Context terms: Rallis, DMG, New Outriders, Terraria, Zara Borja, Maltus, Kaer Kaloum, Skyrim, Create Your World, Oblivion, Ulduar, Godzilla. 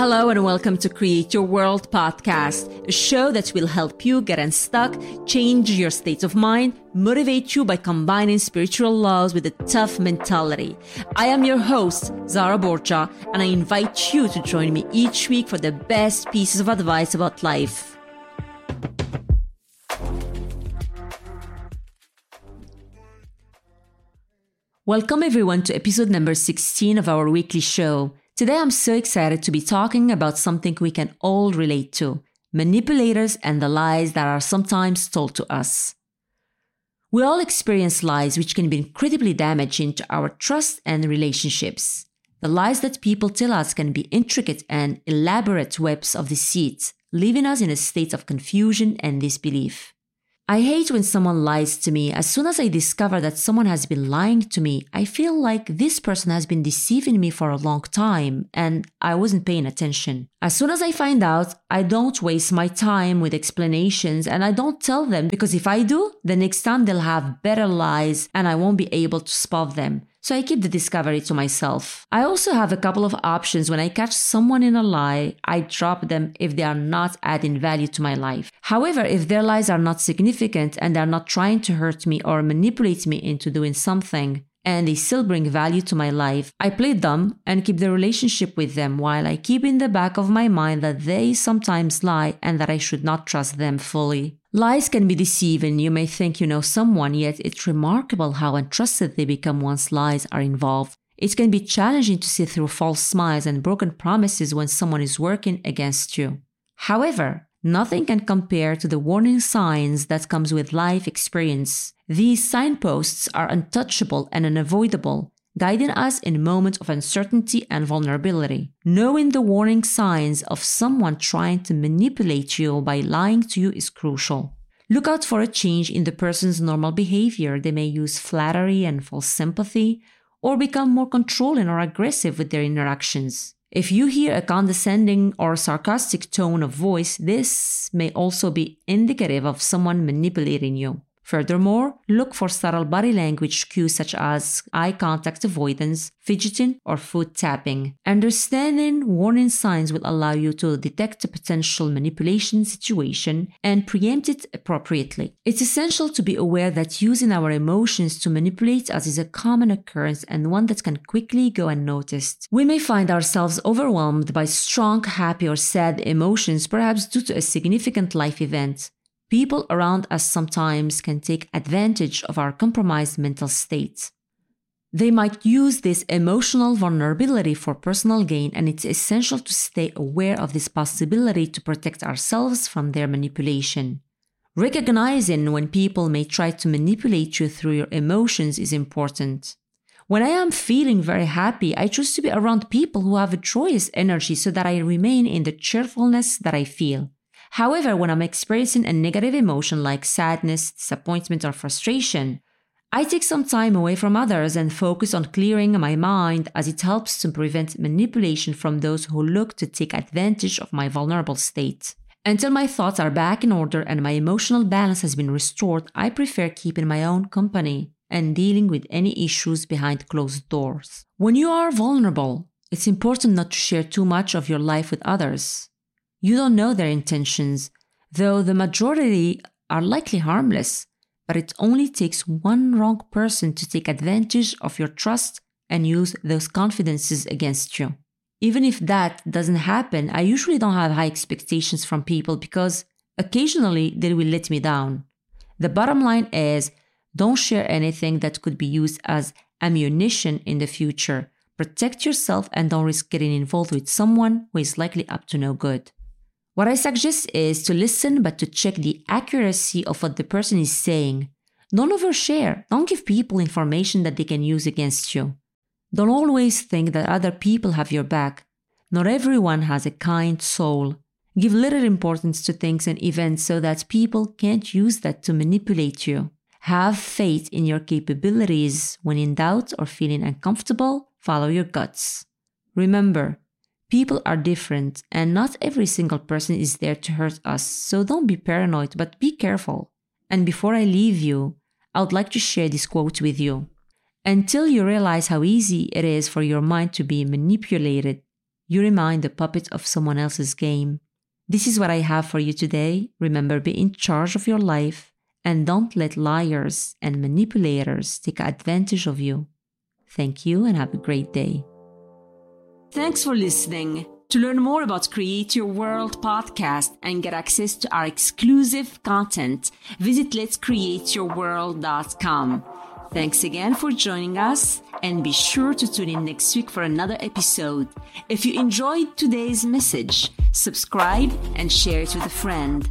Hello and welcome to Create Your World podcast, a show that will help you get unstuck, change your state of mind, motivate you by combining spiritual laws with a tough mentality. I am your host, Zara Borja, and I invite you to join me each week for the best pieces of advice about life. Welcome everyone to episode number 16 of our weekly show. Today I'm so excited to be talking about something we can all relate to, manipulators and the lies that are sometimes told to us. We all experience lies which can be incredibly damaging to our trust and relationships. The lies that people tell us can be intricate and elaborate webs of deceit, leaving us in a state of confusion and disbelief. I hate when someone lies to me. As soon as I discover that someone has been lying to me, I feel like this person has been deceiving me for a long time and I wasn't paying attention. As soon as I find out, I don't waste my time with explanations and I don't tell them, because if I do, the next time they'll have better lies and I won't be able to spot them. So I keep the discovery to myself. I also have a couple of options. When I catch someone in a lie, I drop them if they are not adding value to my life. However, if their lies are not significant and they are not trying to hurt me or manipulate me into doing something, and they still bring value to my life, I play dumb and keep the relationship with them, while I keep in the back of my mind that they sometimes lie and that I should not trust them fully. Lies can be deceiving. You may think you know someone, yet it's remarkable how untrusted they become once lies are involved. It can be challenging to see through false smiles and broken promises when someone is working against you. However, nothing can compare to the warning signs that comes with life experience. These signposts are untouchable and unavoidable, guiding us in moments of uncertainty and vulnerability. Knowing the warning signs of someone trying to manipulate you by lying to you is crucial. Look out for a change in the person's normal behavior. They may use flattery and false sympathy, or become more controlling or aggressive with their interactions. If you hear a condescending or sarcastic tone of voice, this may also be indicative of someone manipulating you. Furthermore, look for subtle body language cues such as eye contact avoidance, fidgeting, or foot tapping. Understanding warning signs will allow you to detect a potential manipulation situation and preempt it appropriately. It's essential to be aware that using our emotions to manipulate us is a common occurrence and one that can quickly go unnoticed. We may find ourselves overwhelmed by strong, happy, or sad emotions, perhaps due to a significant life event. People around us sometimes can take advantage of our compromised mental state. They might use this emotional vulnerability for personal gain, and it's essential to stay aware of this possibility to protect ourselves from their manipulation. Recognizing when people may try to manipulate you through your emotions is important. When I am feeling very happy, I choose to be around people who have a joyous energy so that I remain in the cheerfulness that I feel. However, when I'm experiencing a negative emotion like sadness, disappointment, or frustration, I take some time away from others and focus on clearing my mind, as it helps to prevent manipulation from those who look to take advantage of my vulnerable state. Until my thoughts are back in order and my emotional balance has been restored, I prefer keeping my own company and dealing with any issues behind closed doors. When you are vulnerable, it's important not to share too much of your life with others. You don't know their intentions, though the majority are likely harmless, but it only takes one wrong person to take advantage of your trust and use those confidences against you. Even if that doesn't happen, I usually don't have high expectations from people because occasionally they will let me down. The bottom line is, don't share anything that could be used as ammunition in the future. Protect yourself and don't risk getting involved with someone who is likely up to no good. What I suggest is to listen, but to check the accuracy of what the person is saying. Don't overshare. Don't give people information that they can use against you. Don't always think that other people have your back. Not everyone has a kind soul. Give little importance to things and events so that people can't use that to manipulate you. Have faith in your capabilities. When in doubt or feeling uncomfortable, follow your guts. Remember, people are different, and not every single person is there to hurt us, so don't be paranoid, but be careful. And before I leave you, I would like to share this quote with you. Until you realize how easy it is for your mind to be manipulated, You remind the puppet of someone else's game. This is what I have for you today. Remember, be in charge of your life and don't let liars and manipulators take advantage of you. Thank you and have a great day. Thanks for listening. To learn more about Create Your World podcast and get access to our exclusive content, visit letscreateyourworld.com. Thanks again for joining us, and be sure to tune in next week for another episode. If you enjoyed today's message, subscribe and share it with a friend.